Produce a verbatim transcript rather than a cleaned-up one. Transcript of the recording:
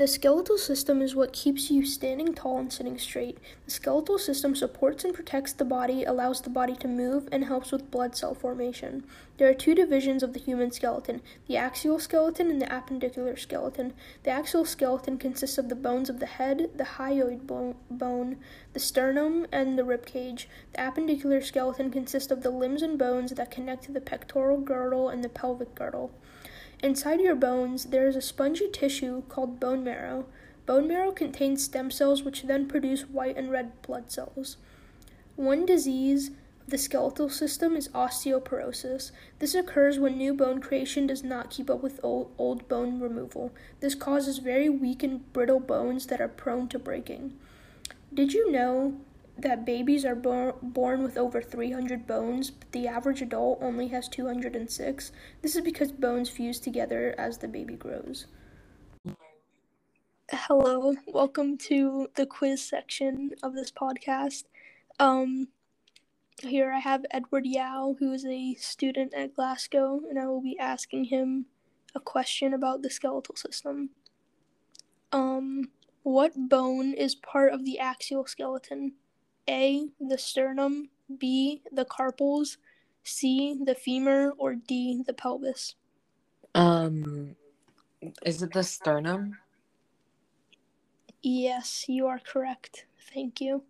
The skeletal system is what keeps you standing tall and sitting straight. The skeletal system supports and protects the body, allows the body to move, and helps with blood cell formation. There are two divisions of the human skeleton, the axial skeleton and the appendicular skeleton. The axial skeleton consists of the bones of the head, the hyoid bo- bone, the sternum, and the rib cage. The appendicular skeleton consists of the limbs and bones that connect to the pectoral girdle and the pelvic girdle. Inside your bones, there is a spongy tissue called bone marrow. Bone marrow contains stem cells which then produce white and red blood cells. One disease of the skeletal system is osteoporosis. This occurs when new bone creation does not keep up with old, old bone removal. This causes very weak and brittle bones that are prone to breaking. Did you know that babies are bo- born with over three hundred bones, but the average adult only has two hundred six. This is because bones fuse together as the baby grows. Hello, welcome to the quiz section of this podcast. Um, here I have Edward Yao, who is a student at Glasgow, and I will be asking him a question about the skeletal system. Um, what bone is part of the axial skeleton? A, the sternum, B, the carpals, C, the femur, or D, the pelvis? Um, is it the sternum? Yes, you are correct. Thank you.